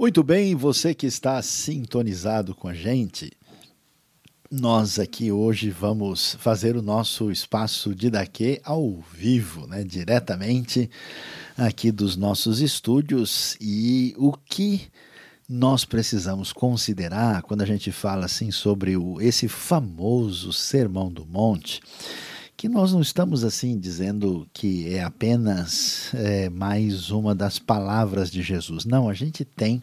Muito bem, você que está sintonizado com a gente, nós aqui hoje vamos fazer o nosso espaço Didakê ao vivo, né? Diretamente aqui dos nossos estúdios. E o que nós precisamos considerar quando a gente fala assim sobre esse famoso Sermão do Monte, que nós não estamos assim dizendo que é apenas mais uma das palavras de Jesus. Não, a gente tem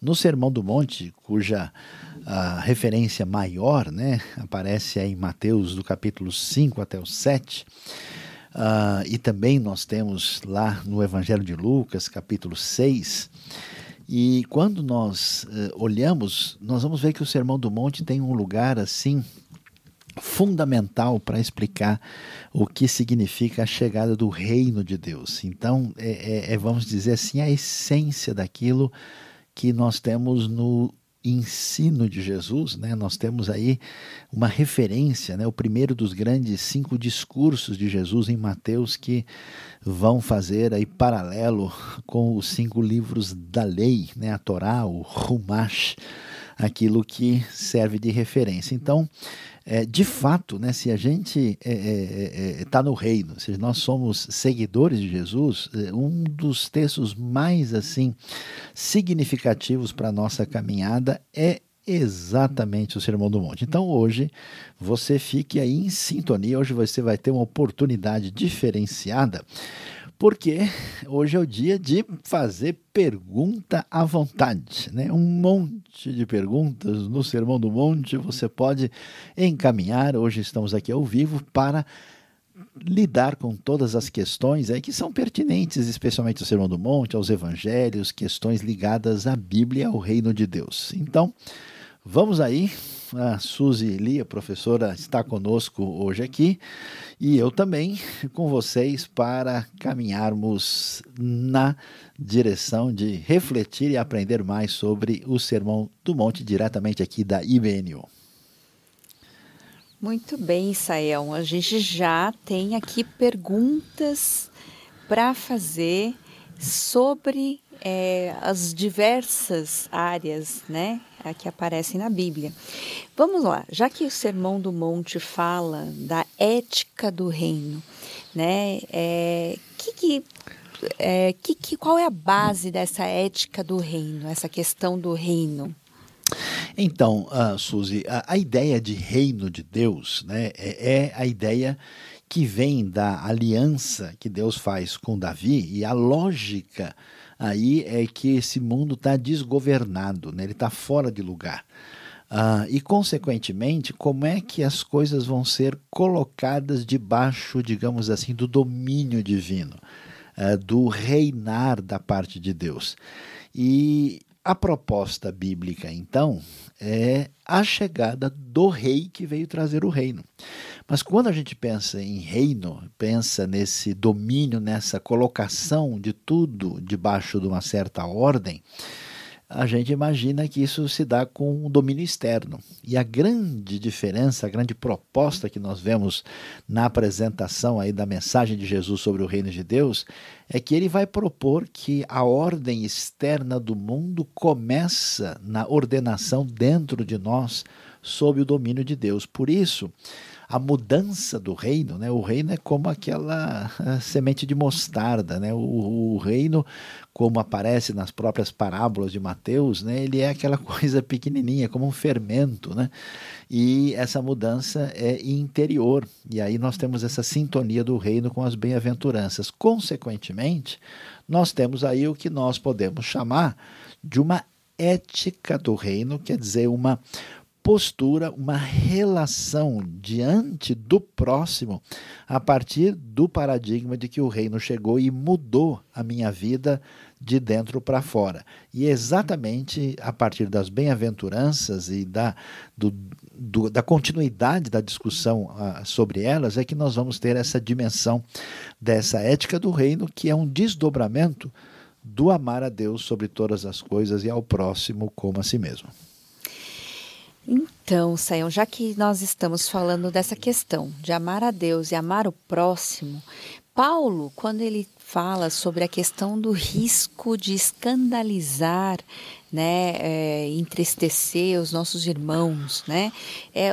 no Sermão do Monte, cuja referência maior, né, aparece aí em Mateus do capítulo 5 até o 7, e também nós temos lá no Evangelho de Lucas capítulo 6, e quando nós olhamos, nós vamos ver que o Sermão do Monte tem um lugar assim fundamental para explicar o que significa a chegada do reino de Deus. Então, vamos dizer assim, a essência daquilo que nós temos no ensino de Jesus, né? Nós temos aí uma referência, né? O primeiro dos grandes 5 discursos de Jesus em Mateus, que vão fazer aí paralelo com os 5 livros da lei, né? A Torá, o Humash, aquilo que serve de referência. Então, de fato, né, se a gente está no reino, se nós somos seguidores de Jesus, um dos textos mais assim significativos para a nossa caminhada é exatamente o Sermão do Monte. Então hoje você fique aí em sintonia, hoje você vai ter uma oportunidade diferenciada, porque hoje é o dia de fazer pergunta à vontade, né? Um monte de perguntas no Sermão do Monte, você pode encaminhar. Hoje estamos aqui ao vivo para lidar com todas as questões aí que são pertinentes, especialmente ao Sermão do Monte, aos Evangelhos, questões ligadas à Bíblia e ao Reino de Deus. Então, vamos aí. A Suzy Lee, a professora, está conosco hoje aqui, e eu também com vocês para caminharmos na direção de refletir e aprender mais sobre o Sermão do Monte diretamente aqui da IBNU. Muito bem, Sayão. A gente já tem aqui perguntas para fazer sobre as diversas áreas, né, que aparecem na Bíblia. Vamos lá, já que o Sermão do Monte fala da ética do reino, né, qual é a base dessa ética do reino, essa questão do reino? Então, Suzy, a ideia de reino de Deus, né, é a ideia que vem da aliança que Deus faz com Davi, e a lógica aí é que esse mundo está desgovernado, né? Ele está fora de lugar. E, consequentemente, como é que as coisas vão ser colocadas debaixo, digamos assim, do domínio divino, do reinar da parte de Deus. E a proposta bíblica, então, é a chegada do rei que veio trazer o reino. Mas quando a gente pensa em reino, pensa nesse domínio, nessa colocação de tudo debaixo de uma certa ordem, a gente imagina que isso se dá com um domínio externo. E a grande diferença, a grande proposta que nós vemos na apresentação aí da mensagem de Jesus sobre o reino de Deus, é que ele vai propor que a ordem externa do mundo começa na ordenação dentro de nós, sob o domínio de Deus. Por isso, a mudança do reino, né? O reino é como aquela semente de mostarda, né? O reino, como aparece nas próprias parábolas de Mateus, né? Ele é aquela coisa pequenininha, como um fermento, né? E essa mudança é interior. E aí nós temos essa sintonia do reino com as bem-aventuranças. Consequentemente, nós temos aí o que nós podemos chamar de uma ética do reino, quer dizer, uma postura, uma relação diante do próximo a partir do paradigma de que o reino chegou e mudou a minha vida de dentro para fora. E exatamente a partir das bem-aventuranças e da continuidade da discussão sobre elas é que nós vamos ter essa dimensão dessa ética do reino, que é um desdobramento do amar a Deus sobre todas as coisas e ao próximo como a si mesmo. Então, Sayão, já que nós estamos falando dessa questão de amar a Deus e amar o próximo, Paulo, quando ele fala sobre a questão do risco de escandalizar, né, entristecer os nossos irmãos, né?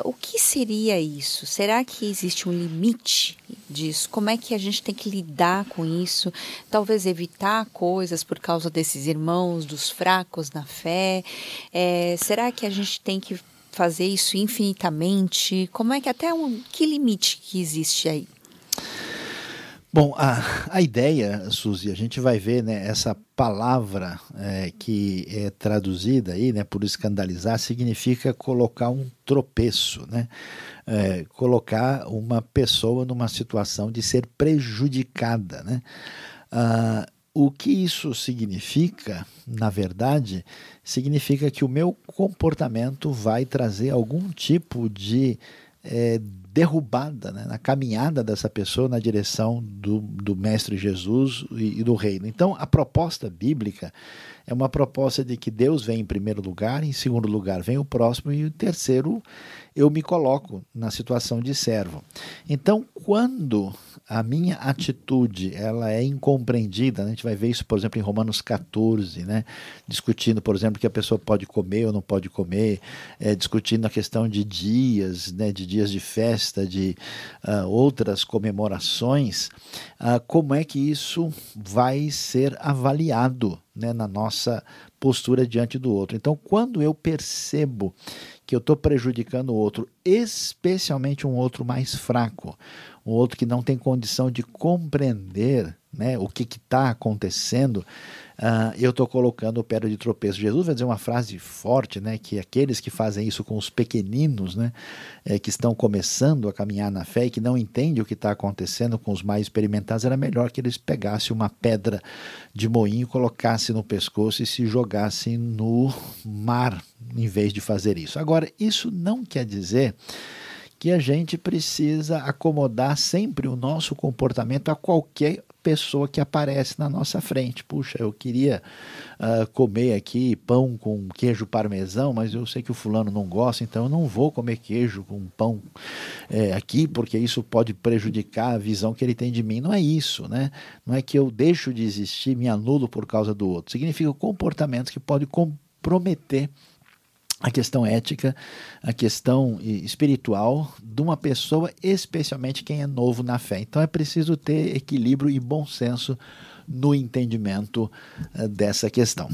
O que seria isso? Será que existe um limite disso? Como é que a gente tem que lidar com isso? Talvez evitar coisas por causa desses irmãos, dos fracos na fé? Será que a gente tem que fazer isso infinitamente? Como é que que limite que existe aí? Bom, a ideia, Suzy, a gente vai ver, né, essa palavra que é traduzida aí, né, por escandalizar, significa colocar um tropeço, né? Colocar uma pessoa numa situação de ser prejudicada, né? O que isso significa, na verdade, significa que o meu comportamento vai trazer algum tipo de derrubada, né, na caminhada dessa pessoa na direção do Mestre Jesus e do reino. Então, a proposta bíblica é uma proposta de que Deus vem em primeiro lugar, em segundo lugar vem o próximo e em terceiro eu me coloco na situação de servo. Então, quando a minha atitude ela é incompreendida, né, a gente vai ver isso, por exemplo, em Romanos 14, né, discutindo, por exemplo, que a pessoa pode comer ou não pode comer, discutindo a questão de dias, né, de dias de festa, de outras comemorações, como é que isso vai ser avaliado, né, na nossa postura diante do outro. Então, quando eu percebo que eu estou prejudicando o outro, especialmente um outro mais fraco, um outro que não tem condição de compreender, né, o que está acontecendo, eu estou colocando pedra de tropeço. Jesus vai dizer uma frase forte, né, que aqueles que fazem isso com os pequeninos, né, que estão começando a caminhar na fé e que não entendem o que está acontecendo com os mais experimentados, era melhor que eles pegassem uma pedra de moinho, colocassem no pescoço e se jogassem no mar, em vez de fazer isso. Agora, isso não quer dizer que a gente precisa acomodar sempre o nosso comportamento a qualquer pessoa que aparece na nossa frente. Puxa, eu queria comer aqui pão com queijo parmesão, mas eu sei que o fulano não gosta, então eu não vou comer queijo com pão aqui, porque isso pode prejudicar a visão que ele tem de mim. Não é isso, né? Não é que eu deixo de existir, me anulo por causa do outro. Significa comportamentos que podem comprometer a questão ética, a questão espiritual de uma pessoa, especialmente quem é novo na fé. Então é preciso ter equilíbrio e bom senso no entendimento dessa questão.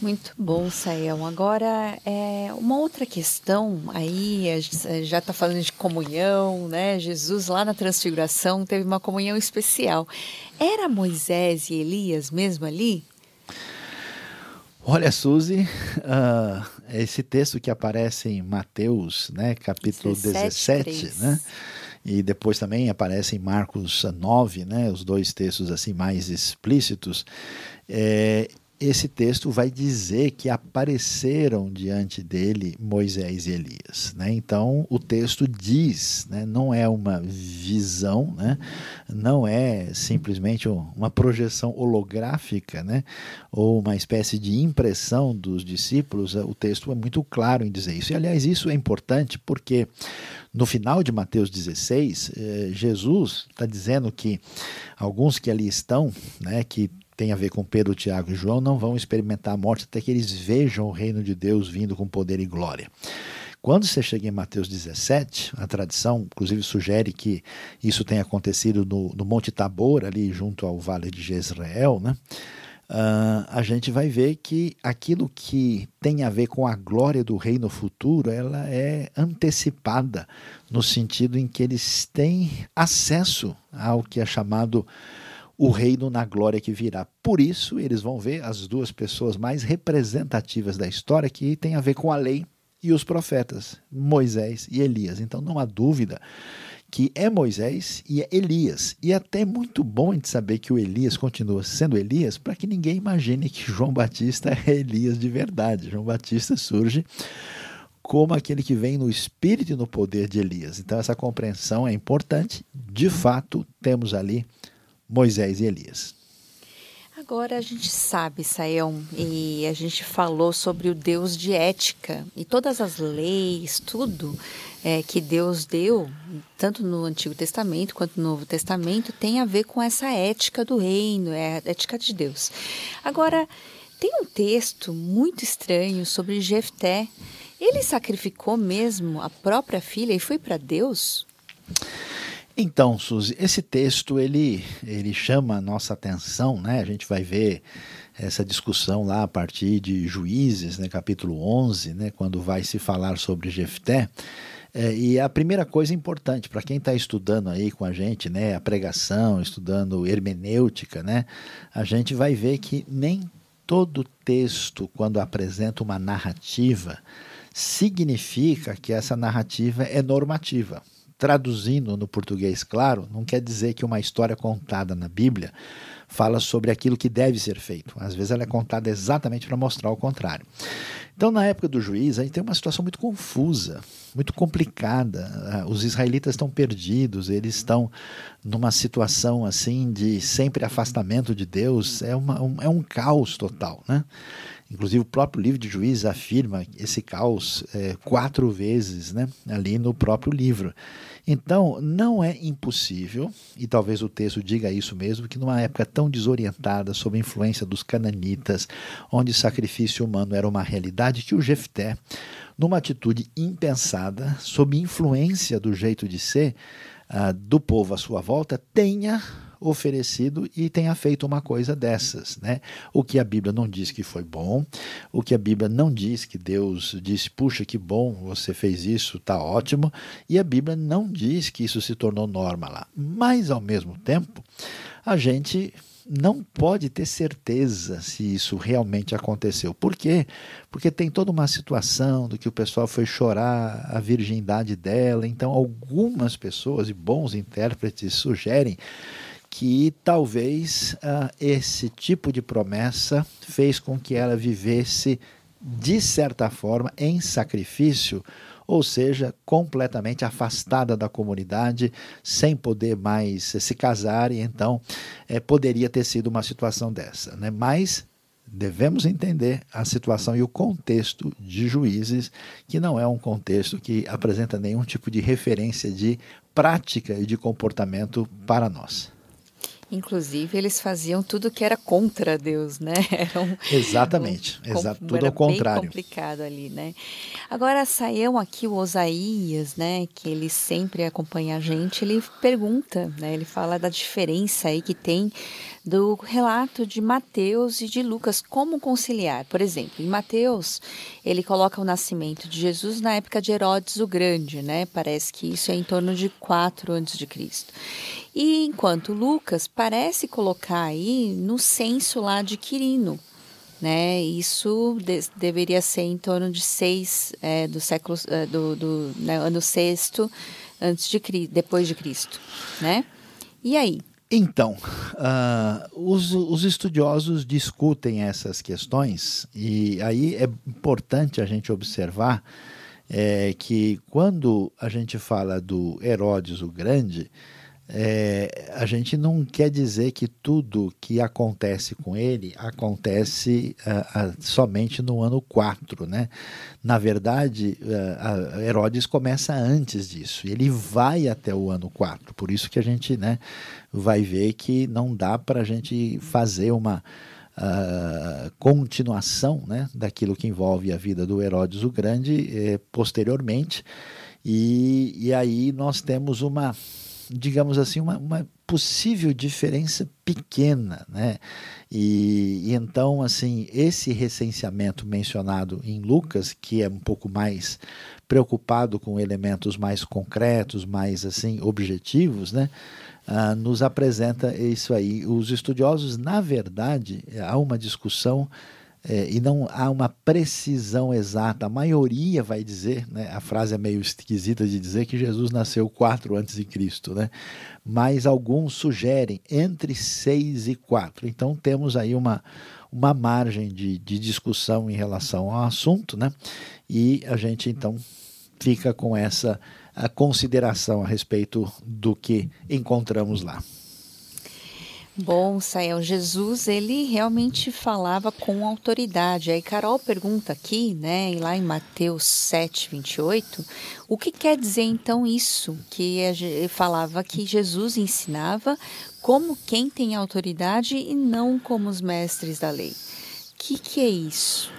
Muito bom, Sayão. Agora, uma outra questão aí, já está falando de comunhão, né? Jesus lá na transfiguração teve uma comunhão especial. Era Moisés e Elias mesmo ali? Olha, Suzy, esse texto que aparece em Mateus, né, capítulo 17, né, e depois também aparece em Marcos 9, né, os dois textos assim mais explícitos, esse texto vai dizer que apareceram diante dele Moisés e Elias, né? Então o texto diz, né? Não é uma visão, né? Não é simplesmente uma projeção holográfica, né? Ou uma espécie de impressão dos discípulos. O texto é muito claro em dizer isso. E, aliás, isso é importante porque no final de Mateus 16, Jesus está dizendo que alguns que ali estão, né, que tem a ver com Pedro, Tiago e João, não vão experimentar a morte até que eles vejam o reino de Deus vindo com poder e glória. Quando você chega em Mateus 17, a tradição inclusive sugere que isso tenha acontecido no Monte Tabor, ali junto ao Vale de Jezreel, né? A gente vai ver que aquilo que tem a ver com a glória do reino futuro, ela é antecipada no sentido em que eles têm acesso ao que é chamado o reino na glória que virá. Por isso, eles vão ver as duas pessoas mais representativas da história que tem a ver com a lei e os profetas, Moisés e Elias. Então, não há dúvida que é Moisés e é Elias. E é até muito bom a gente saber que o Elias continua sendo Elias, para que ninguém imagine que João Batista é Elias de verdade. João Batista surge como aquele que vem no espírito e no poder de Elias. Então, essa compreensão é importante. De fato, temos ali Moisés e Elias. Agora a gente sabe, Sayão, e a gente falou sobre o Deus de ética e todas as leis, tudo que Deus deu, tanto no Antigo Testamento quanto no Novo Testamento, tem a ver com essa ética do reino, é a ética de Deus. Agora, tem um texto muito estranho sobre Jefté. Ele sacrificou mesmo a própria filha e foi para Deus? Então, Suzy, esse texto ele chama a nossa atenção, né? A gente vai ver essa discussão lá a partir de Juízes, né, capítulo 11, né, quando vai se falar sobre Jefté. E a primeira coisa importante, para quem está estudando aí com a gente, né, a pregação, estudando hermenêutica, né, a gente vai ver que nem todo texto, quando apresenta uma narrativa, significa que essa narrativa é normativa. Traduzindo no português, claro, não quer dizer que uma história contada na Bíblia fala sobre aquilo que deve ser feito. Às vezes ela é contada exatamente para mostrar o contrário. Então, na época do juiz, a gente tem uma situação muito confusa, muito complicada. Os israelitas estão perdidos, eles estão numa situação assim de sempre afastamento de Deus. É um caos total, né? Inclusive o próprio livro de Juízes afirma esse caos 4 vezes, né, ali no próprio livro. Então não é impossível, e talvez o texto diga isso mesmo, que numa época tão desorientada, sob a influência dos cananitas, onde sacrifício humano era uma realidade, que o Jefté, numa atitude impensada, sob influência do jeito de ser do povo à sua volta, tenha oferecido e tenha feito uma coisa dessas, né? O que a Bíblia não diz que foi bom, o que a Bíblia não diz que Deus disse, puxa, que bom, você fez isso, tá ótimo, e a Bíblia não diz que isso se tornou norma lá. Mas, ao mesmo tempo, a gente não pode ter certeza se isso realmente aconteceu. Por quê? Porque tem toda uma situação do que o pessoal foi chorar a virgindade dela, então algumas pessoas e bons intérpretes sugerem que talvez esse tipo de promessa fez com que ela vivesse, de certa forma, em sacrifício, ou seja, completamente afastada da comunidade, sem poder mais se casar, e então poderia ter sido uma situação dessa, né? Mas devemos entender a situação e o contexto de Juízes, que não é um contexto que apresenta nenhum tipo de referência de prática e de comportamento para nós. Inclusive, eles faziam tudo que era contra Deus, né? Exatamente, tudo ao contrário. Bem complicado ali, né? Agora, Sayão, aqui o Osaías, né, que ele sempre acompanha a gente, ele pergunta, né, ele fala da diferença aí que tem do relato de Mateus e de Lucas, como conciliar. Por exemplo, em Mateus, ele coloca o nascimento de Jesus na época de Herodes o Grande, né? Parece que isso é em torno de 4 a.C. E enquanto Lucas parece colocar aí no censo lá de Quirino, né? Isso deveria ser em torno de 6 do ano 6 depois de Cristo, né? E aí? Então, os estudiosos discutem essas questões, e aí é importante a gente observar que quando a gente fala do Herodes o Grande, a gente não quer dizer que tudo que acontece com ele acontece somente no ano 4, né? Na verdade, Herodes começa antes disso, ele vai até o ano 4, por isso que a gente, né, vai ver que não dá para a gente fazer uma continuação, né, daquilo que envolve a vida do Herodes o Grande posteriormente, e aí nós temos uma, digamos assim, uma possível diferença pequena, né? E então, assim, esse recenseamento mencionado em Lucas, que é um pouco mais preocupado com elementos mais concretos, mais assim objetivos, né? Nos apresenta isso aí. Os estudiosos, na verdade, há uma discussão e não há uma precisão exata. A maioria vai dizer, né, a frase é meio esquisita de dizer, que Jesus nasceu 4 a.C., né? Mas alguns sugerem entre 6 e 4. Então temos aí uma margem de discussão em relação ao assunto, né? E a gente então fica com essa consideração a respeito do que encontramos lá. Bom, Sayão, Jesus, ele realmente falava com autoridade. Aí Carol pergunta aqui, né, e lá em Mateus 7, 28, o que quer dizer então isso? Que falava que Jesus ensinava como quem tem autoridade e não como os mestres da lei. O que é isso?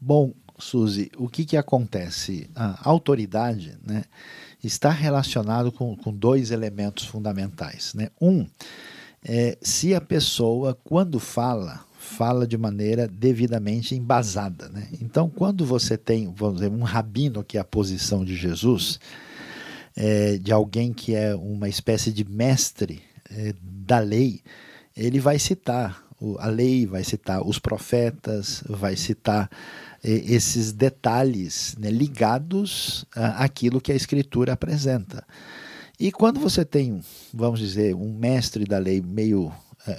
Bom, Suzy, o que acontece? A autoridade, né, está relacionado com dois elementos fundamentais, né? Um, se a pessoa, quando fala de maneira devidamente embasada, né? Então, quando você tem, vamos dizer, um rabino, que é a posição de Jesus, de alguém que é uma espécie de mestre da lei, ele vai citar a lei, vai citar os profetas, vai citar esses detalhes, né, ligados àquilo que a Escritura apresenta. E quando você tem, vamos dizer, um mestre da lei meio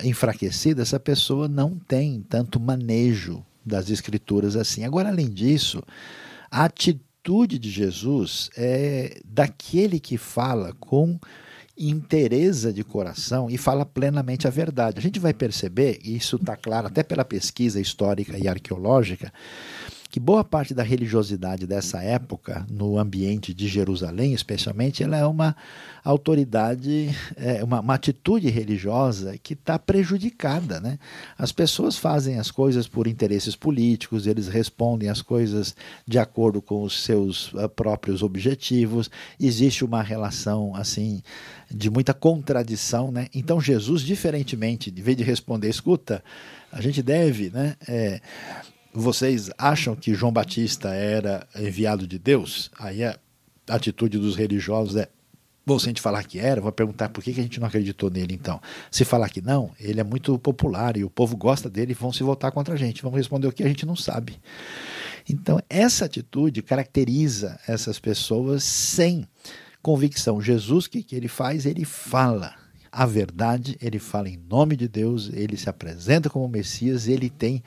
enfraquecido, essa pessoa não tem tanto manejo das Escrituras assim. Agora, além disso, a atitude de Jesus é daquele que fala com interesa de coração e fala plenamente a verdade. A gente vai perceber, e isso está claro até pela pesquisa histórica e arqueológica, que boa parte da religiosidade dessa época, no ambiente de Jerusalém especialmente, ela é uma autoridade, uma atitude religiosa que está prejudicada, né? As pessoas fazem as coisas por interesses políticos, eles respondem as coisas de acordo com os seus próprios objetivos, existe uma relação assim de muita contradição, né? Então Jesus, diferentemente, em vez de responder, escuta, a gente deve, né, vocês acham que João Batista era enviado de Deus? Aí a atitude dos religiosos é, bom, se a gente falar que era, vou perguntar por que a gente não acreditou nele então. Se falar que não, ele é muito popular e o povo gosta dele e vão se voltar contra a gente. Vamos responder o que a gente não sabe. Então essa atitude caracteriza essas pessoas sem convicção. Jesus, o que ele faz? Ele fala a verdade, ele fala em nome de Deus, ele se apresenta como Messias, ele tem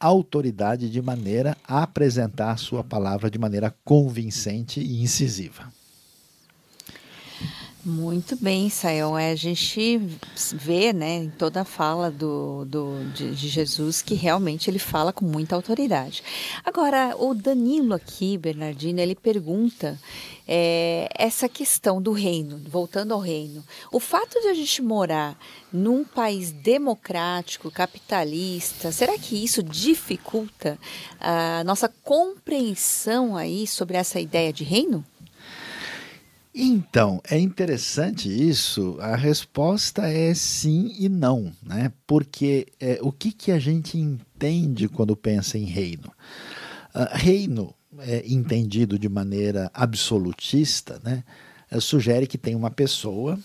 autoridade de maneira a apresentar a sua palavra de maneira convincente e incisiva. Muito bem, Sayão. A gente vê, né, em toda a fala de Jesus que realmente ele fala com muita autoridade. Agora, o Danilo aqui, Bernardino, ele pergunta essa questão do reino, voltando ao reino. O fato de a gente morar num país democrático, capitalista, será que isso dificulta a nossa compreensão aí sobre essa ideia de reino? Então, é interessante isso, a resposta é sim e não, né? Porque o que a gente entende quando pensa em reino? Reino, entendido de maneira absolutista, né, sugere que tem uma pessoa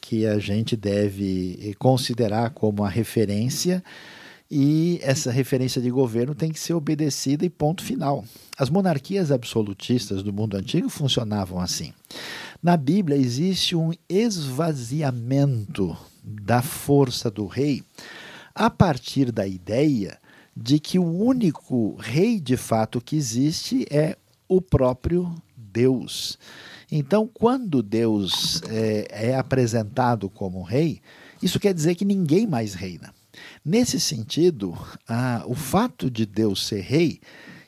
que a gente deve considerar como a referência, e essa referência de governo tem que ser obedecida e ponto final. As monarquias absolutistas do mundo antigo funcionavam assim. Na Bíblia existe um esvaziamento da força do rei a partir da ideia de que o único rei de fato que existe é o próprio Deus. Então, quando Deus é apresentado como rei, isso quer dizer que ninguém mais reina. Nesse sentido, o fato de Deus ser rei,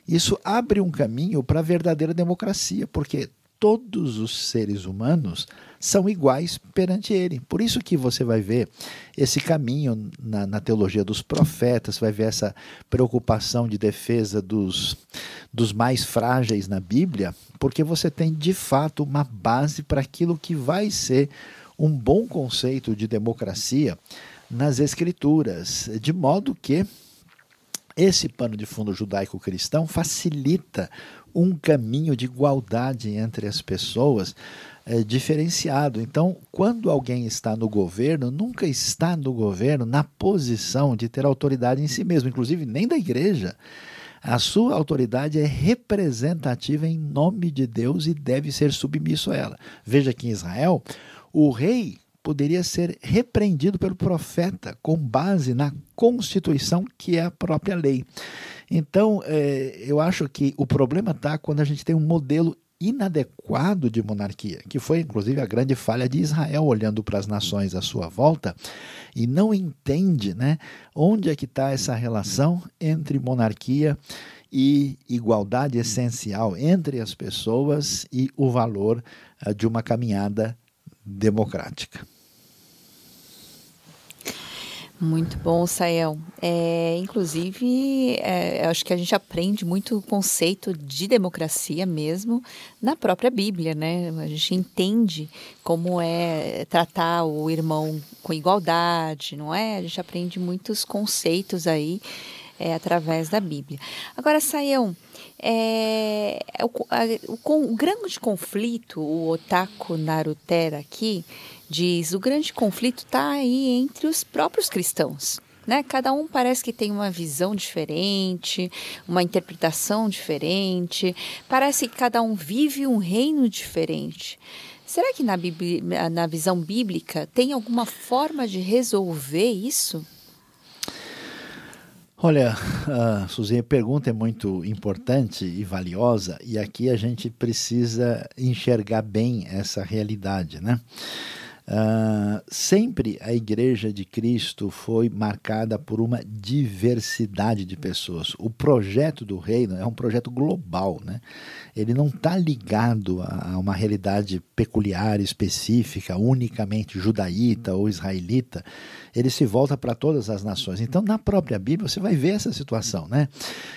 isso abre um caminho para a verdadeira democracia, porque todos os seres humanos são iguais perante ele. Por isso que você vai ver esse caminho na teologia dos profetas, vai ver essa preocupação de defesa dos mais frágeis na Bíblia, porque você tem de fato uma base para aquilo que vai ser um bom conceito de democracia nas Escrituras, de modo que esse pano de fundo judaico-cristão facilita um caminho de igualdade entre as pessoas diferenciado. Então, quando alguém está no governo, nunca está no governo na posição de ter autoridade em si mesmo, inclusive nem da igreja. A sua autoridade é representativa em nome de Deus e deve ser submisso a ela. Veja que em Israel, o rei poderia ser repreendido pelo profeta com base na Constituição, que é a própria lei. Então, eu acho que o problema está quando a gente tem um modelo inadequado de monarquia, que foi inclusive a grande falha de Israel, olhando para as nações à sua volta e não entende, né, onde é que está essa relação entre monarquia e igualdade essencial entre as pessoas e o valor de uma caminhada democrática. Muito bom, Sayão. Inclusive, acho que a gente aprende muito o conceito de democracia mesmo na própria Bíblia, né? A gente entende como é tratar o irmão com igualdade, não é? A gente aprende muitos conceitos aí através da Bíblia. Agora, Sayão, o grande conflito, o otaku narutera aqui, diz, o grande conflito está aí entre os próprios cristãos, né? Cada um parece que tem uma visão diferente, uma interpretação diferente, parece que cada um vive um reino diferente. Será que na visão bíblica tem alguma forma de resolver isso? Olha, Suzy, a pergunta é muito importante e valiosa, e aqui a gente precisa enxergar bem essa realidade, né? Sempre a Igreja de Cristo foi marcada por uma diversidade de pessoas. O projeto do reino é um projeto global, né? Ele não está ligado a uma realidade peculiar, específica, unicamente judaíta ou israelita. Ele se volta para todas as nações. Então, na própria Bíblia, você vai ver essa situação, né?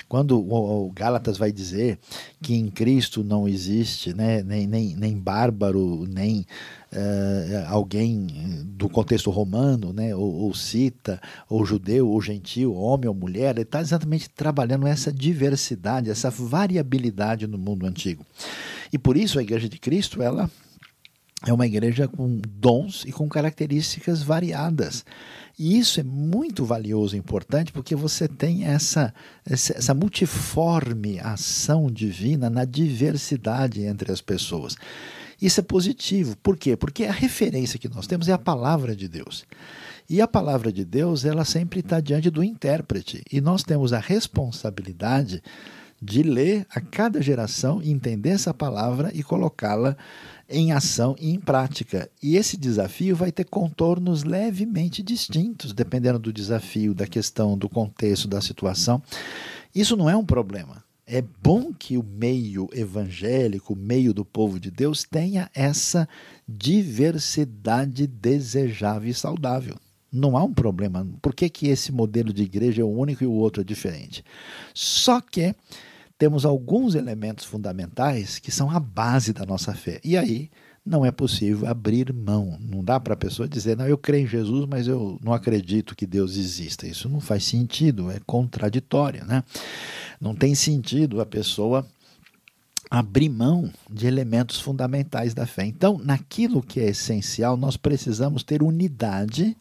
Quando o Gálatas vai dizer que em Cristo não existe, né, nem bárbaro, nem alguém do contexto romano, né, ou cita, ou judeu, ou gentil, homem ou mulher, ele está exatamente trabalhando essa diversidade, essa variabilidade no mundo antigo. E por isso a Igreja de Cristo, ela é uma igreja com dons e com características variadas. E isso é muito valioso e importante porque você tem essa multiforme ação divina na diversidade entre as pessoas. Isso é positivo. Por quê? Porque a referência que nós temos é a palavra de Deus. E a palavra de Deus, ela sempre está diante do intérprete. E nós temos a responsabilidade de ler a cada geração, entender essa palavra e colocá-la em ação e em prática. E esse desafio vai ter contornos levemente distintos, dependendo do desafio, da questão, do contexto, da situação. Isso não é um problema. É bom que o meio evangélico, o meio do povo de Deus, tenha essa diversidade desejável e saudável. Não há um problema. Por que esse modelo de igreja é o único e o outro é diferente? Só que temos alguns elementos fundamentais que são a base da nossa fé. E aí não é possível abrir mão. Não dá para a pessoa dizer, não, eu creio em Jesus, mas eu não acredito que Deus exista. Isso não faz sentido, é contraditório, né? Não tem sentido a pessoa abrir mão de elementos fundamentais da fé. Então, naquilo que é essencial, nós precisamos ter unidade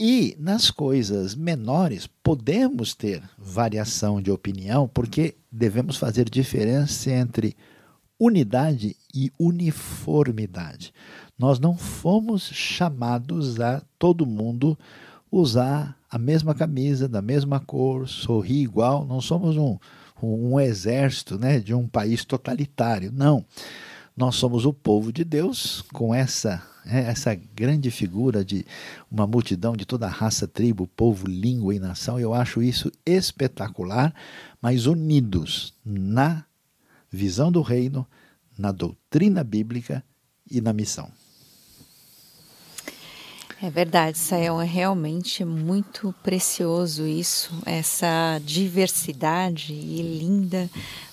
e nas coisas menores podemos ter variação de opinião porque devemos fazer diferença entre unidade e uniformidade. Nós não fomos chamados a todo mundo usar a mesma camisa, da mesma cor, sorrir igual, não somos um exército, né, de um país totalitário, não. Nós somos o povo de Deus, com essa grande figura de uma multidão de toda raça, tribo, povo, língua e nação. Eu acho isso espetacular, mas unidos na visão do reino, na doutrina bíblica e na missão. É verdade, Sayão, é realmente muito precioso isso, essa diversidade e linda,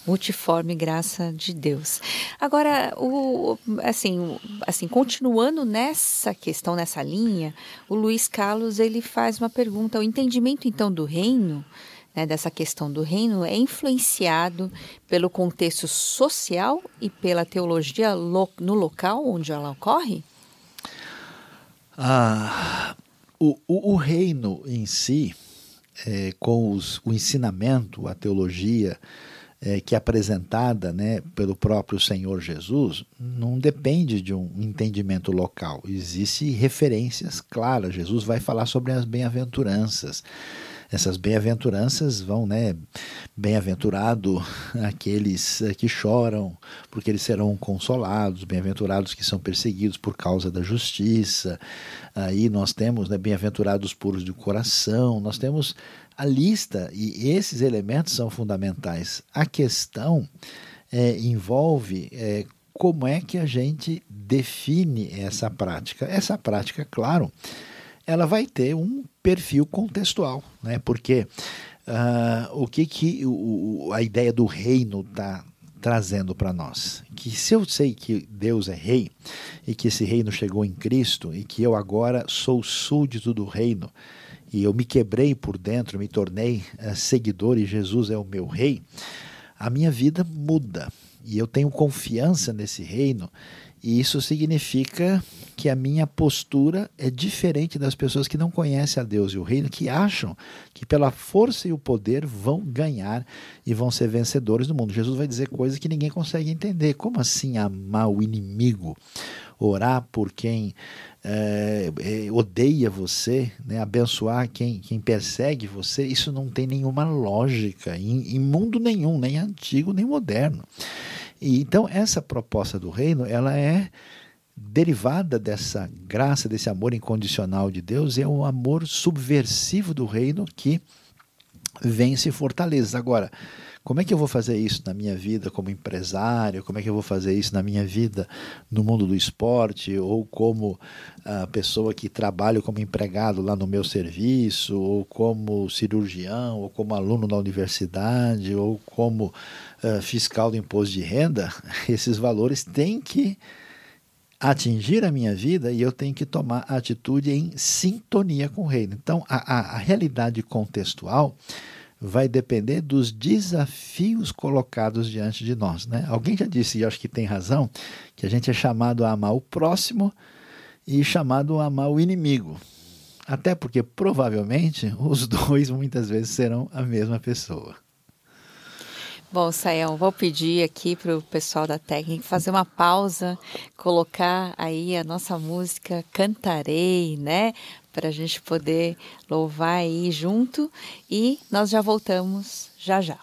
multiforme graça de Deus. Agora, continuando nessa questão, nessa linha, o Luiz Carlos ele faz uma pergunta, o entendimento então do reino, né, dessa questão do reino, é influenciado pelo contexto social e pela teologia no local onde ela ocorre? O reino em si, com o ensinamento, a teologia que é apresentada, né, pelo próprio Senhor Jesus, não depende de um entendimento local. Existem referências claras. Jesus vai falar sobre as bem-aventuranças. Essas bem-aventuranças vão, né? Bem-aventurado aqueles que choram, porque eles serão consolados. Bem-aventurados que são perseguidos por causa da justiça. Aí nós temos, né, bem-aventurados puros de coração. Nós temos a lista, e esses elementos são fundamentais. A questão envolve como é que a gente define essa prática. Essa prática, claro, ela vai ter um perfil contextual, né? Porque a ideia do reino está trazendo para nós? Que se eu sei que Deus é rei, e que esse reino chegou em Cristo, e que eu agora sou súdito do reino, e eu me quebrei por dentro, me tornei seguidor e Jesus é o meu rei, a minha vida muda e eu tenho confiança nesse reino, e isso significa que a minha postura é diferente das pessoas que não conhecem a Deus e o reino, que acham que pela força e o poder vão ganhar e vão ser vencedores no mundo. Jesus vai dizer coisas que ninguém consegue entender. Como assim amar o inimigo? Orar por quem odeia você, né? Abençoar quem persegue você, isso não tem nenhuma lógica em mundo nenhum, nem antigo, nem moderno. E então essa proposta do reino, ela é derivada dessa graça, desse amor incondicional de Deus, e é um amor subversivo do reino que vence e fortaleza. Agora, como é que eu vou fazer isso na minha vida como empresário? Como é que eu vou fazer isso na minha vida no mundo do esporte? Ou como a pessoa que trabalha como empregado lá no meu serviço? Ou como cirurgião? Ou como aluno na universidade? Ou como fiscal do imposto de renda? Esses valores têm que atingir a minha vida e eu tenho que tomar atitude em sintonia com o reino. Então, a realidade contextual vai depender dos desafios colocados diante de nós, né? Alguém já disse, e acho que tem razão, que a gente é chamado a amar o próximo e chamado a amar o inimigo. Até porque, provavelmente, os dois muitas vezes serão a mesma pessoa. Bom, Sayão, vou pedir aqui para o pessoal da técnica fazer uma pausa, colocar aí a nossa música Cantarei, né? Para a gente poder louvar aí junto, e nós já voltamos já já.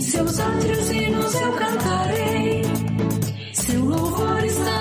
Seus átrios hinos eu cantarei, seu louvor está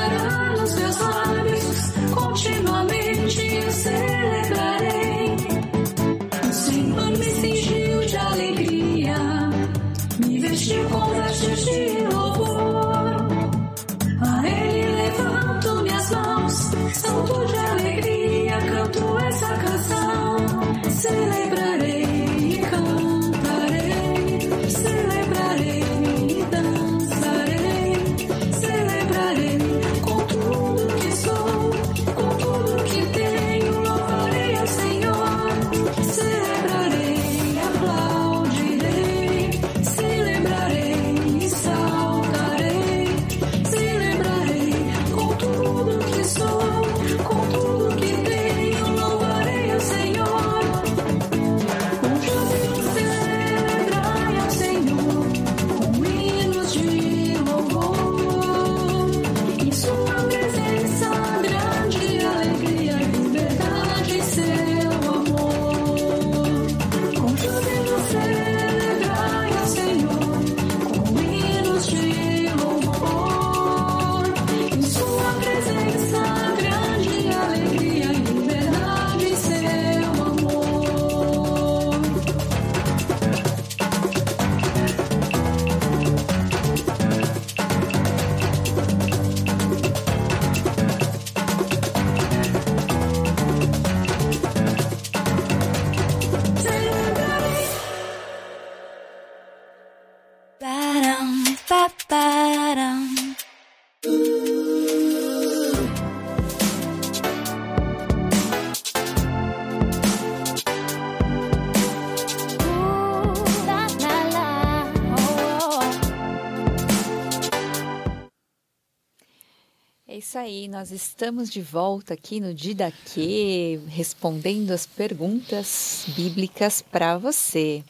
Isso aí, nós estamos de volta aqui no Didakê, respondendo as perguntas bíblicas para você.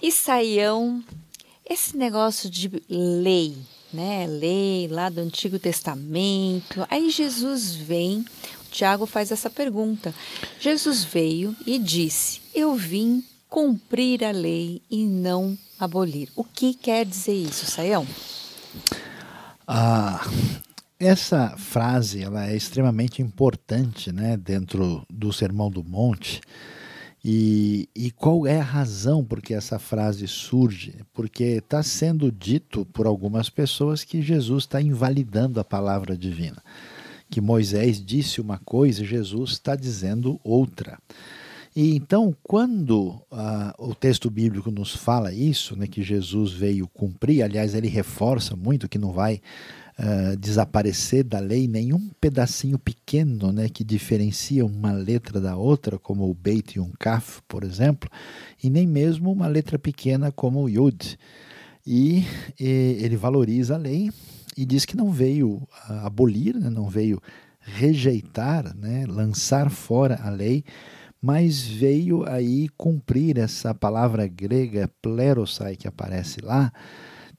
E Sayão, esse negócio de lei, né? Lei lá do Antigo Testamento. Aí Jesus vem, o Tiago faz essa pergunta. Jesus veio e disse: eu vim cumprir a lei e não abolir. O que quer dizer isso, Sayão? Essa frase ela é extremamente importante, né, dentro do Sermão do Monte. E qual é a razão por que essa frase surge? Porque está sendo dito por algumas pessoas que Jesus está invalidando a palavra divina. Que Moisés disse uma coisa e Jesus está dizendo outra. E então, quando o texto bíblico nos fala isso, né, que Jesus veio cumprir, aliás, ele reforça muito que não vai desaparecer da lei nenhum pedacinho pequeno, né, que diferencia uma letra da outra, como o Beit e um Kaf, por exemplo, e nem mesmo uma letra pequena como o Yud. E ele valoriza a lei e diz que não veio abolir, né, não veio rejeitar, né, lançar fora a lei, mas veio aí cumprir. Essa palavra grega plerosai que aparece lá,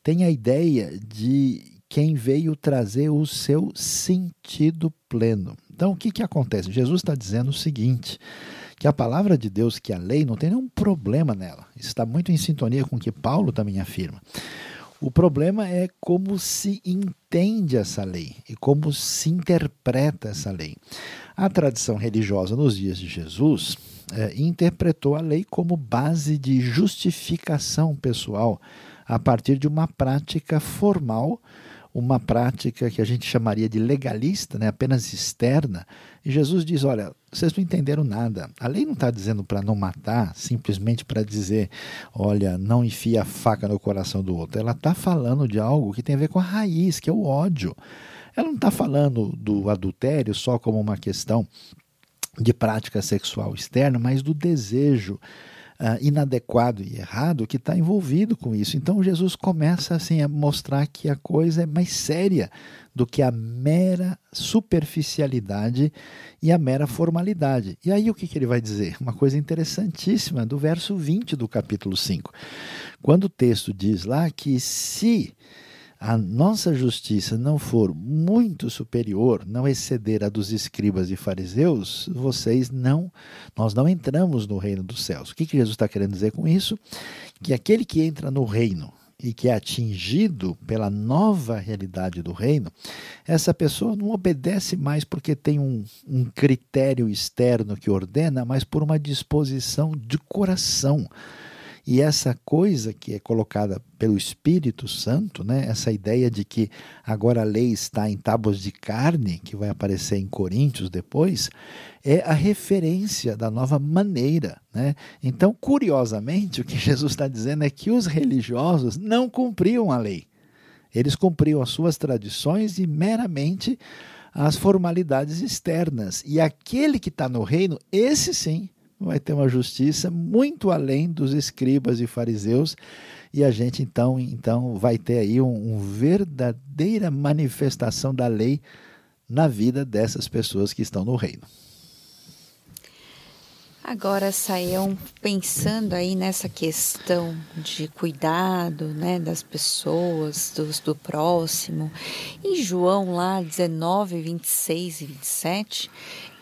tem a ideia de quem veio trazer o seu sentido pleno. Então, o que acontece? Jesus está dizendo o seguinte, que a palavra de Deus, que a lei, não tem nenhum problema nela. Isso está muito em sintonia com o que Paulo também afirma. O problema é como se entende essa lei e como se interpreta essa lei. A tradição religiosa nos dias de Jesus interpretou a lei como base de justificação pessoal a partir de uma prática formal, uma prática que a gente chamaria de legalista, né? Apenas externa. E Jesus diz, olha, vocês não entenderam nada. A lei não está dizendo para não matar, simplesmente para dizer, olha, não enfia a faca no coração do outro. Ela está falando de algo que tem a ver com a raiz, que é o ódio. Ela não está falando do adultério só como uma questão de prática sexual externa, mas do desejo inadequado e errado que está envolvido com isso. Então Jesus começa assim a mostrar que a coisa é mais séria do que a mera superficialidade e a mera formalidade. E aí o que ele vai dizer? Uma coisa interessantíssima do verso 20 do capítulo 5. Quando o texto diz lá que se a nossa justiça não for muito superior, não exceder a dos escribas e fariseus, nós não entramos no reino dos céus. O que Jesus está querendo dizer com isso? Que aquele que entra no reino e que é atingido pela nova realidade do reino, essa pessoa não obedece mais porque tem um critério externo que ordena, mas por uma disposição de coração. E essa coisa que é colocada pelo Espírito Santo, né? Essa ideia de que agora a lei está em tábuas de carne, que vai aparecer em Coríntios depois, é a referência da nova maneira, né? Então, curiosamente, o que Jesus está dizendo é que os religiosos não cumpriam a lei. Eles cumpriam as suas tradições e meramente as formalidades externas. E aquele que está no reino, esse sim, vai ter uma justiça muito além dos escribas e fariseus, e a gente então vai ter aí uma verdadeira manifestação da lei na vida dessas pessoas que estão no reino. Agora, Sayão, pensando aí nessa questão de cuidado, né, das pessoas, do próximo, em João lá 19, 26 e 27,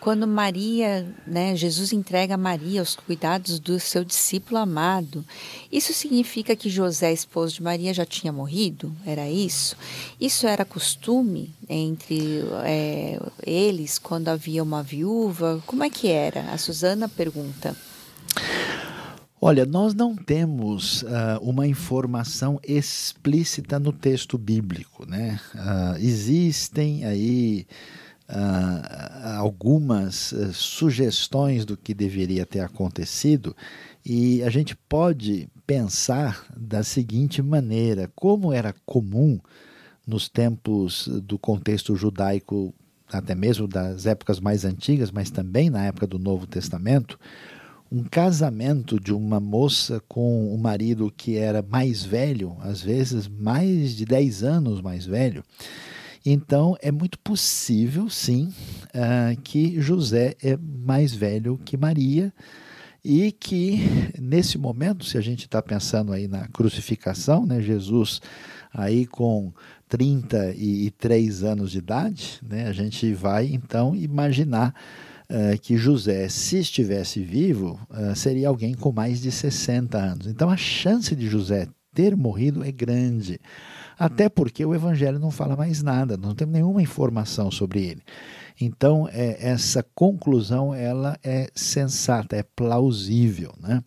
quando Maria, né, Jesus entrega Maria aos cuidados do seu discípulo amado, isso significa que José, esposo de Maria, já tinha morrido? Era isso? Isso era costume entre eles quando havia uma viúva? Como é que era? A Susana pergunta. Olha, nós não temos uma informação explícita no texto bíblico, né? Existem aí algumas sugestões do que deveria ter acontecido, e a gente pode pensar da seguinte maneira: como era comum nos tempos do contexto judaico, até mesmo das épocas mais antigas, mas também na época do Novo Testamento, um casamento de uma moça com um marido que era mais velho, às vezes mais de 10 anos mais velho. Então, é muito possível, sim, que José é mais velho que Maria e que, nesse momento, se a gente está pensando aí na crucificação, né, Jesus aí com 33 anos de idade, né, a gente vai, então, imaginar que José, se estivesse vivo, seria alguém com mais de 60 anos. Então, a chance de José ter morrido é grande. Até porque o Evangelho não fala mais nada, não tem nenhuma informação sobre ele. Então, essa conclusão ela é sensata, é plausível, né?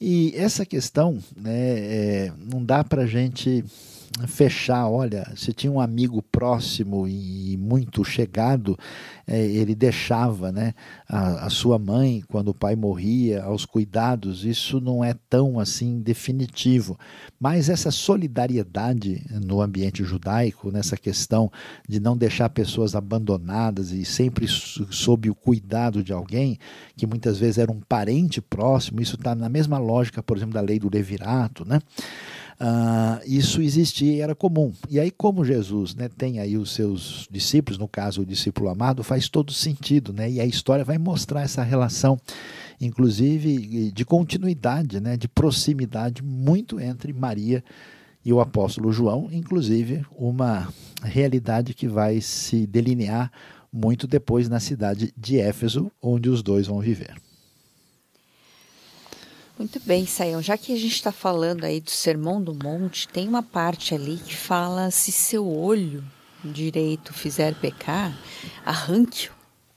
E essa questão, né, não dá para a gente fechar. Olha, se tinha um amigo próximo e muito chegado, ele deixava, né, a sua mãe quando o pai morria aos cuidados. Isso não é tão assim definitivo, mas essa solidariedade no ambiente judaico, nessa questão de não deixar pessoas abandonadas e sempre sob o cuidado de alguém, que muitas vezes era um parente próximo, isso está na mesma lógica, por exemplo, da lei do levirato, né? Isso existia e era comum. E aí, como Jesus, né, tem aí os seus discípulos, no caso o discípulo amado, faz todo sentido, né? E a história vai mostrar essa relação, inclusive de continuidade, né, de proximidade muito entre Maria e o apóstolo João, inclusive uma realidade que vai se delinear muito depois na cidade de Éfeso, onde os dois vão viver. Muito bem, Sayão. Já que a gente está falando aí do Sermão do Monte, tem uma parte ali que fala: se seu olho direito fizer pecar, arranque-o,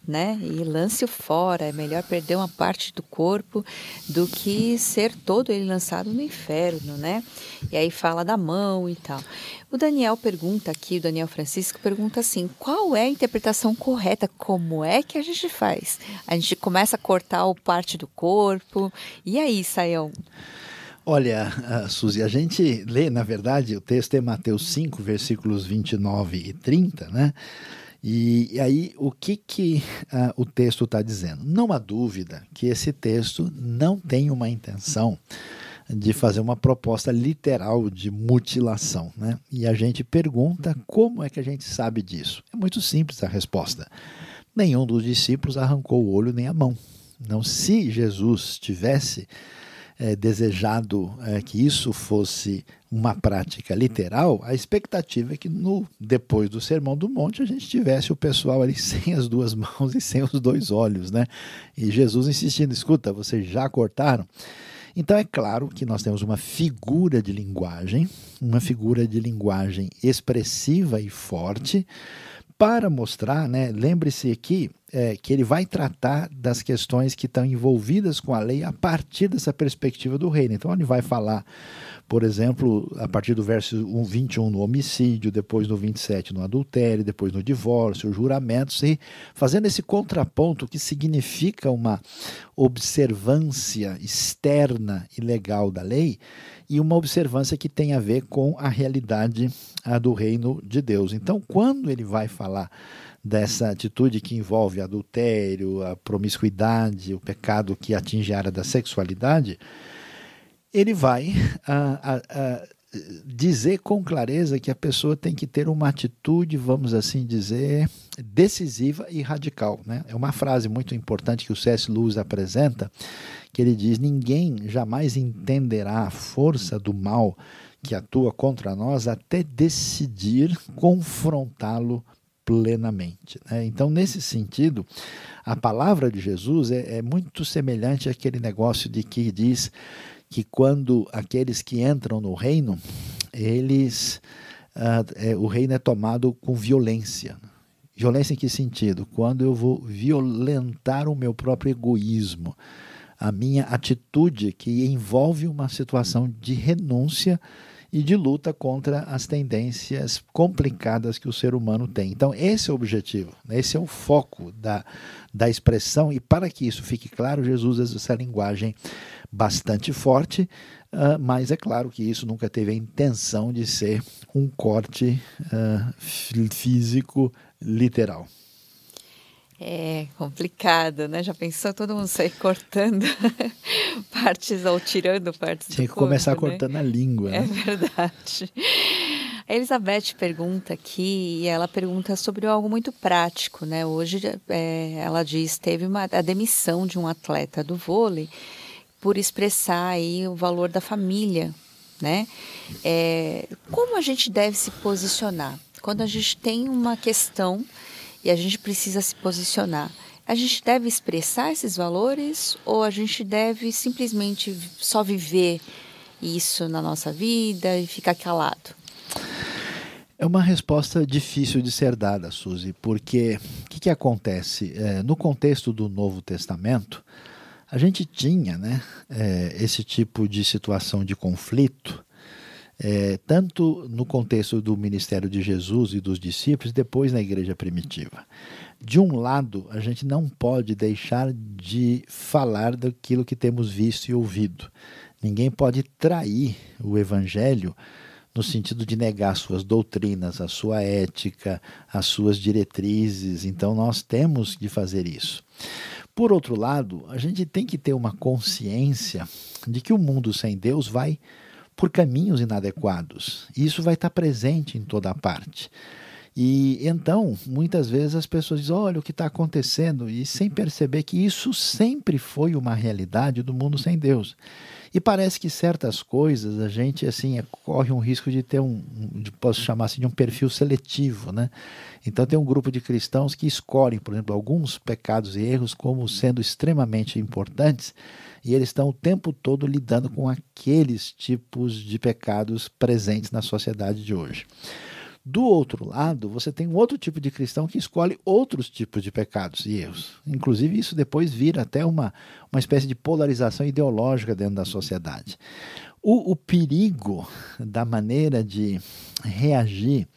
né? E lance-o fora. É melhor perder uma parte do corpo do que ser todo ele lançado no inferno, né? E aí fala da mão e tal. O Daniel pergunta aqui, o Daniel Francisco pergunta assim: qual é a interpretação correta? Como é que a gente faz? A gente começa a cortar o parte do corpo. E aí, Sayão? Olha, Suzy, a gente lê, na verdade, o texto é Mateus 5, versículos 29 e 30, né? E aí, o que o texto está dizendo? Não há dúvida que esse texto não tem uma intenção de fazer uma proposta literal de mutilação, né? E a gente pergunta: como é que a gente sabe disso? É muito simples a resposta. Nenhum dos discípulos arrancou o olho nem a mão. Não, se Jesus tivesse desejado que isso fosse uma prática literal, a expectativa é que depois do Sermão do Monte a gente tivesse o pessoal ali sem as duas mãos e sem os dois olhos, né? E Jesus insistindo: escuta, vocês já cortaram? Então é claro que nós temos uma figura de linguagem expressiva e forte, para mostrar, né, lembre-se aqui que ele vai tratar das questões que estão envolvidas com a lei a partir dessa perspectiva do reino. Então ele vai falar, por exemplo, a partir do verso 21 no homicídio, depois no 27 no adultério, depois no divórcio, juramentos, e fazendo esse contraponto que significa uma observância externa e legal da lei e uma observância que tem a ver com a realidade do reino de Deus. Então, quando ele vai falar dessa atitude que envolve adultério, a promiscuidade, o pecado que atinge a área da sexualidade, ele vai dizer com clareza que a pessoa tem que ter uma atitude, vamos assim dizer, decisiva e radical, né? É uma frase muito importante que o C.S. Lewis apresenta, que ele diz: ninguém jamais entenderá a força do mal que atua contra nós até decidir confrontá-lo plenamente, né? Então, nesse sentido, a palavra de Jesus é muito semelhante àquele negócio de que diz que quando aqueles que entram no reino, o reino é tomado com violência. Violência em que sentido? Quando eu vou violentar o meu próprio egoísmo, a minha atitude que envolve uma situação de renúncia e de luta contra as tendências complicadas que o ser humano tem. Então, esse é o objetivo, né? Esse é o foco da expressão, e para que isso fique claro, Jesus usa essa linguagem bastante forte, mas é claro que isso nunca teve a intenção de ser um corte físico literal. É complicado, né? Já pensou todo mundo sair cortando partes ou tirando partes do corpo? Tinha que começar cortando a língua, né? É verdade. A Elizabeth pergunta aqui, e ela pergunta sobre algo muito prático, né? Hoje, ela diz, teve a demissão de um atleta do vôlei por expressar aí o valor da família, né? Como a gente deve se posicionar? Quando a gente tem uma questão e a gente precisa se posicionar, a gente deve expressar esses valores ou a gente deve simplesmente só viver isso na nossa vida e ficar calado? É uma resposta difícil de ser dada, Suzy, porque o que acontece? No contexto do Novo Testamento, a gente tinha, né, esse tipo de situação de conflito, tanto no contexto do ministério de Jesus e dos discípulos, depois na igreja primitiva. De um lado, a gente não pode deixar de falar daquilo que temos visto e ouvido. Ninguém pode trair o evangelho no sentido de negar suas doutrinas, a sua ética, as suas diretrizes. Então, nós temos de fazer isso. Por outro lado, a gente tem que ter uma consciência de que o mundo sem Deus vai por caminhos inadequados. Isso vai estar presente em toda parte. E então, muitas vezes as pessoas dizem: olha o que está acontecendo, e sem perceber que isso sempre foi uma realidade do mundo sem Deus. E parece que certas coisas a gente assim corre um risco de ter posso chamar assim, de um perfil seletivo, né? Então tem um grupo de cristãos que escolhem, por exemplo, alguns pecados e erros como sendo extremamente importantes, e eles estão o tempo todo lidando com aqueles tipos de pecados presentes na sociedade de hoje. Do outro lado, você tem um outro tipo de cristão que escolhe outros tipos de pecados e erros. Inclusive, isso depois vira até uma espécie de polarização ideológica dentro da sociedade. O perigo da maneira de reagir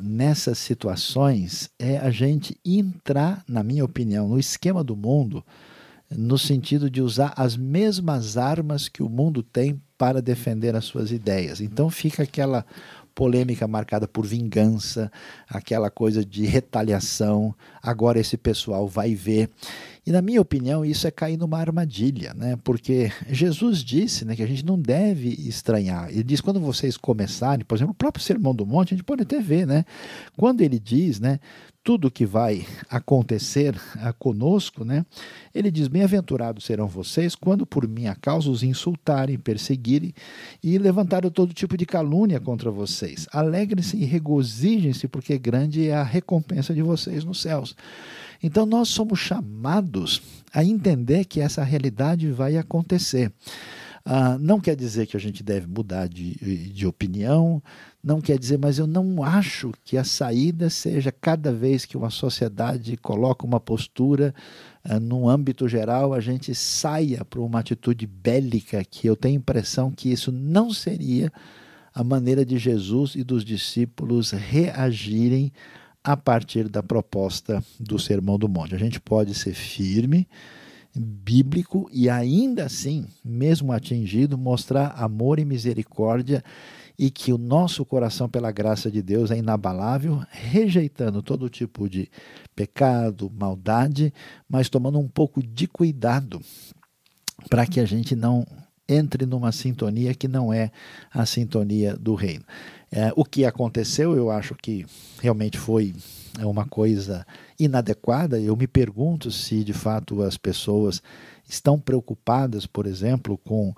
nessas situações é a gente entrar, na minha opinião, no esquema do mundo, no sentido de usar as mesmas armas que o mundo tem para defender as suas ideias. Então fica aquela polêmica marcada por vingança, aquela coisa de retaliação, agora esse pessoal vai ver. E na minha opinião isso é cair numa armadilha, né? Porque Jesus disse, né, que a gente não deve estranhar. Ele diz: quando vocês começarem, por exemplo, o próprio Sermão do Monte, a gente pode até ver, né? Quando ele diz, né, tudo que vai acontecer conosco, né? Ele diz: bem-aventurados serão vocês quando por minha causa os insultarem, perseguirem e levantarem todo tipo de calúnia contra vocês. Alegrem-se e regozijem-se, porque grande é a recompensa de vocês nos céus. Então nós somos chamados a entender que essa realidade vai acontecer. Não quer dizer que a gente deve mudar de opinião, não quer dizer, mas eu não acho que a saída seja cada vez que uma sociedade coloca uma postura num âmbito geral, a gente saia para uma atitude bélica, que eu tenho a impressão que isso não seria a maneira de Jesus e dos discípulos reagirem a partir da proposta do Sermão do Monte. A gente pode ser firme, bíblico e ainda assim, mesmo atingido, mostrar amor e misericórdia e que o nosso coração, pela graça de Deus, é inabalável, rejeitando todo tipo de pecado, maldade, mas tomando um pouco de cuidado para que a gente não entre numa sintonia que não é a sintonia do reino. O que aconteceu, eu acho que realmente foi uma coisa inadequada. Eu me pergunto se de fato as pessoas estão preocupadas, por exemplo, com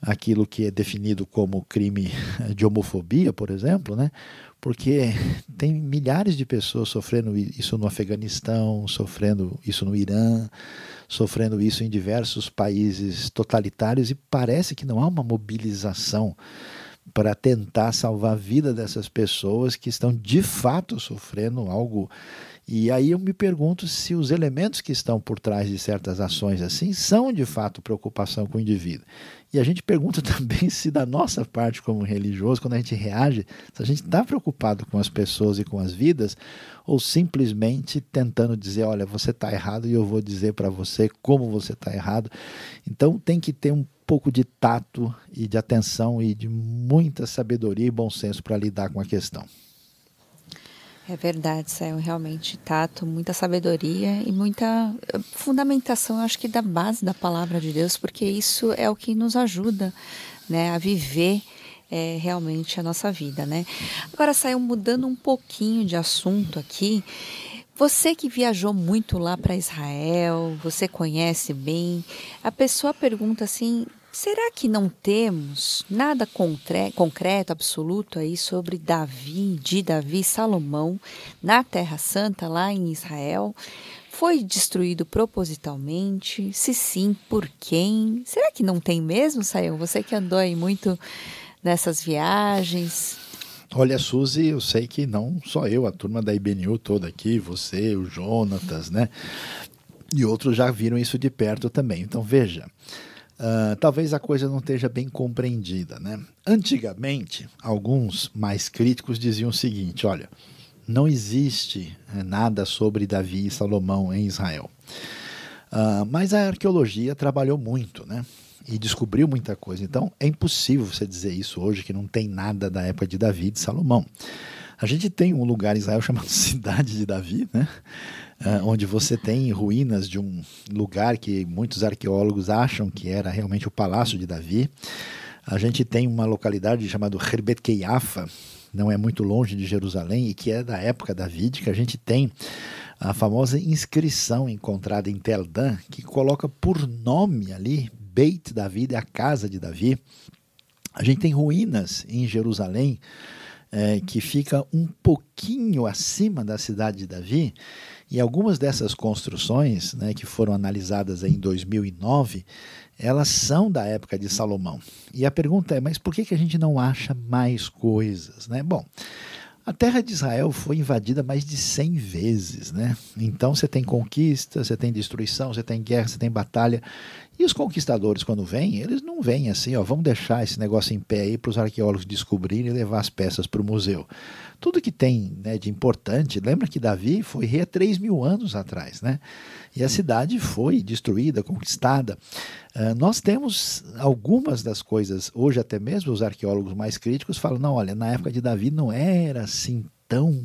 aquilo que é definido como crime de homofobia, por exemplo, né? Porque tem milhares de pessoas sofrendo isso no Afeganistão, sofrendo isso no Irã, sofrendo isso em diversos países totalitários, e parece que não há uma mobilização para tentar salvar a vida dessas pessoas que estão de fato sofrendo algo. E aí eu me pergunto se os elementos que estão por trás de certas ações assim são de fato preocupação com o indivíduo. E a gente pergunta também se da nossa parte como religioso, quando a gente reage, se a gente está preocupado com as pessoas e com as vidas, ou simplesmente tentando dizer, olha, você está errado e eu vou dizer para você como você está errado. Então tem que ter um pouco de tato e de atenção e de muita sabedoria e bom senso para lidar com a questão. É verdade, Sayão, realmente tato, muita sabedoria e muita fundamentação, acho que da base da palavra de Deus, porque isso é o que nos ajuda, né, a viver realmente a nossa vida, né? Agora, Sayão, mudando um pouquinho de assunto aqui, você que viajou muito lá para Israel, você conhece bem, a pessoa pergunta assim, será que não temos nada concreto, absoluto aí sobre de Davi, Salomão, na Terra Santa, lá em Israel? Foi destruído propositalmente? Se sim, por quem? Será que não tem mesmo, Sayão? Você que andou aí muito nessas viagens. Olha, Suzy, eu sei que não só eu, a turma da IBNU toda aqui, você, o Jonatas, né? E outros já viram isso de perto também. Então, veja, talvez a coisa não esteja bem compreendida, né? Antigamente, alguns mais críticos diziam o seguinte, olha, não existe nada sobre Davi e Salomão em Israel. Mas a arqueologia trabalhou muito, né? E descobriu muita coisa. Então, é impossível você dizer isso hoje, que não tem nada da época de Davi e de Salomão. A gente tem um lugar em Israel chamado Cidade de Davi, né? Onde você tem ruínas de um lugar que muitos arqueólogos acham que era realmente o Palácio de Davi. A gente tem uma localidade chamada Herbet-Keyafa, não é muito longe de Jerusalém, e que é da época davídica. A gente tem a famosa inscrição encontrada em Tel Dan, que coloca por nome ali Beit Davi, é a casa de Davi. A gente tem ruínas em Jerusalém, que fica um pouquinho acima da cidade de Davi, e algumas dessas construções, né, que foram analisadas em 2009, elas são da época de Salomão. E a pergunta é, mas por que a gente não acha mais coisas, né? Bom, a terra de Israel foi invadida mais de 100 vezes, né? Então você tem conquista, você tem destruição, você tem guerra, você tem batalha. E os conquistadores, quando vêm, eles não vêm assim, ó, vamos deixar esse negócio em pé aí para os arqueólogos descobrirem e levar as peças para o museu. Tudo que tem, né, de importante, lembra que Davi foi rei há 3 mil anos atrás, né? E a cidade foi destruída, conquistada. Nós temos algumas das coisas, hoje até mesmo os arqueólogos mais críticos falam, não, olha, na época de Davi não era assim tão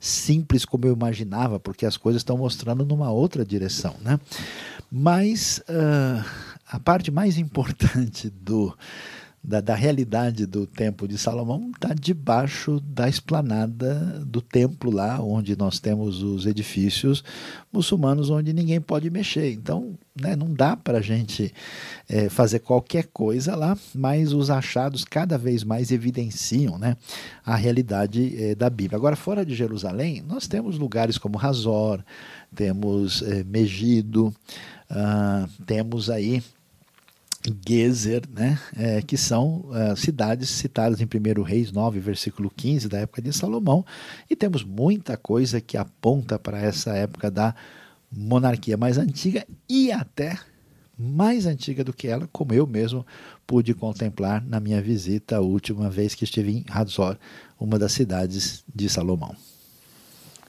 simples como eu imaginava, porque as coisas estão mostrando numa outra direção, né? Mas a parte mais importante da realidade do Templo de Salomão está debaixo da esplanada do templo lá, onde nós temos os edifícios muçulmanos, onde ninguém pode mexer. Então, né, não dá para a gente fazer qualquer coisa lá, mas os achados cada vez mais evidenciam, né, a realidade da Bíblia. Agora, fora de Jerusalém, nós temos lugares como Hazor, temos Megido, temos aí Gezer, né? Que são cidades citadas em 1 Reis 9, versículo 15, da época de Salomão, e temos muita coisa que aponta para essa época da monarquia mais antiga e até mais antiga do que ela, como eu mesmo pude contemplar na minha visita a última vez que estive em Hazor, uma das cidades de Salomão.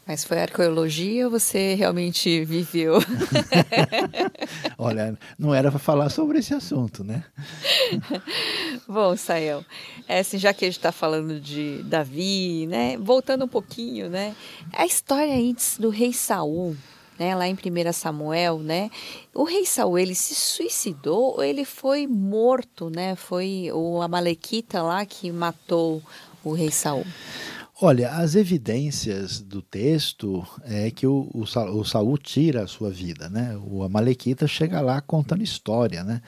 Mas foi arqueologia ou você realmente viveu? Olha, não era para falar sobre esse assunto, né? Bom, Sayão, assim, já que a gente está falando de Davi, né? Voltando um pouquinho, né? A história antes do rei Saul, né? Lá em 1 Samuel, né? O rei Saul, ele se suicidou ou ele foi morto, né? Foi o amalequita lá que matou o rei Saul. Olha, as evidências do texto é que o Saul tira a sua vida, né? O amalequita chega lá contando história, né?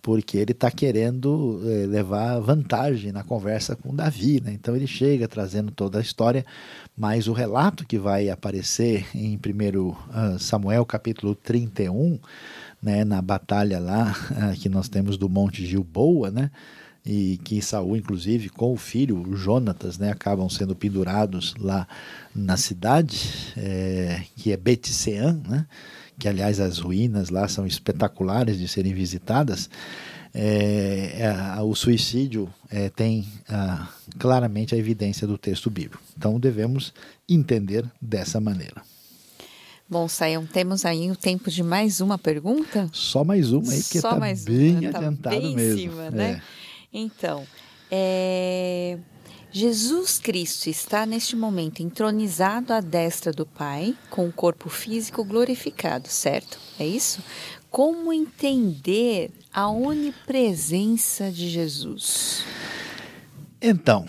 Porque ele está querendo levar vantagem na conversa com Davi, né? Então ele chega trazendo toda a história, mas o relato que vai aparecer em 1 Samuel capítulo 31, né? Na batalha lá que nós temos do Monte Gilboa, né? E que Saul, inclusive, com o filho, o Jonatas, né, acabam sendo pendurados lá na cidade, que é Bet-Sean, né, que, aliás, as ruínas lá são espetaculares de serem visitadas. O suicídio tem claramente a evidência do texto bíblico. Então, devemos entender dessa maneira. Bom, Sayão, temos aí o tempo de mais uma pergunta? Só mais uma aí, porque está bem adiantado mesmo. Tá bem em cima, né? Então, Jesus Cristo está neste momento entronizado à destra do Pai, com o corpo físico glorificado, certo? É isso? Como entender a onipresença de Jesus? Então,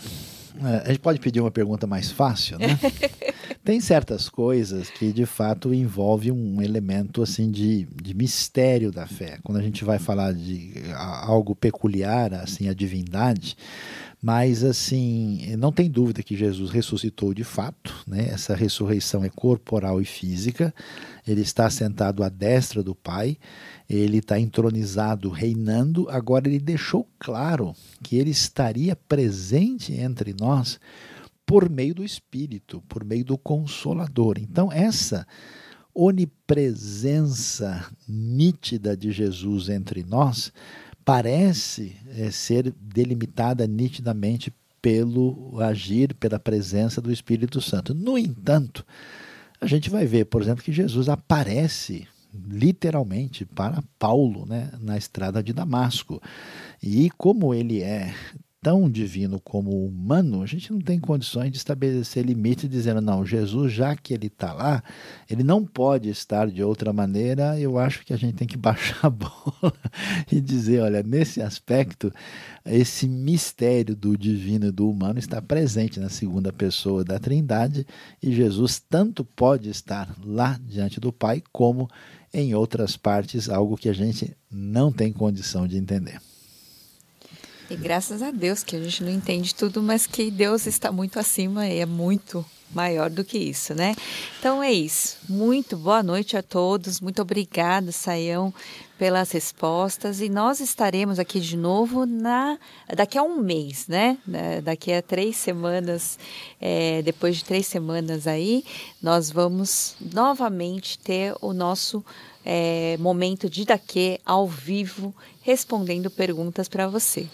a gente pode pedir uma pergunta mais fácil, né? Tem certas coisas que, de fato, envolvem um elemento assim, de mistério da fé. Quando a gente vai falar de algo peculiar, assim, a divindade, mas assim, não tem dúvida que Jesus ressuscitou de fato, né? Essa ressurreição é corporal e física. Ele está sentado à destra do Pai, ele está entronizado, reinando. Agora ele deixou claro que ele estaria presente entre nós por meio do Espírito, por meio do Consolador. Então, essa onipresença nítida de Jesus entre nós parece ser delimitada nitidamente pelo agir, pela presença do Espírito Santo. No entanto, a gente vai ver, por exemplo, que Jesus aparece literalmente para Paulo, né, na estrada de Damasco. E como ele é tão divino como humano, a gente não tem condições de estabelecer limite dizendo, não, Jesus, já que ele está lá, ele não pode estar de outra maneira. Eu acho que a gente tem que baixar a bola e dizer, olha, nesse aspecto, esse mistério do divino e do humano está presente na segunda pessoa da Trindade, e Jesus tanto pode estar lá diante do Pai, como em outras partes, algo que a gente não tem condição de entender. E graças a Deus que a gente não entende tudo, mas que Deus está muito acima e é muito maior do que isso, né? Então é isso. Muito boa noite a todos. Muito obrigada, Sayão, pelas respostas. E nós estaremos aqui de novo daqui a um mês, né? Daqui a 3 semanas, depois de 3 semanas aí, nós vamos novamente ter o nosso momento Didakê ao vivo, respondendo perguntas para você.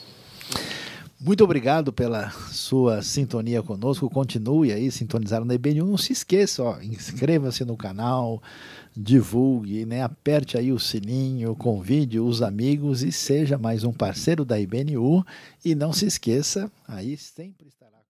Muito obrigado pela sua sintonia conosco. Continue aí sintonizado na IBNU. Não se esqueça, inscreva-se no canal, divulgue, né? Aperte aí o sininho, convide os amigos e seja mais um parceiro da IBNU. E não se esqueça, aí sempre estará.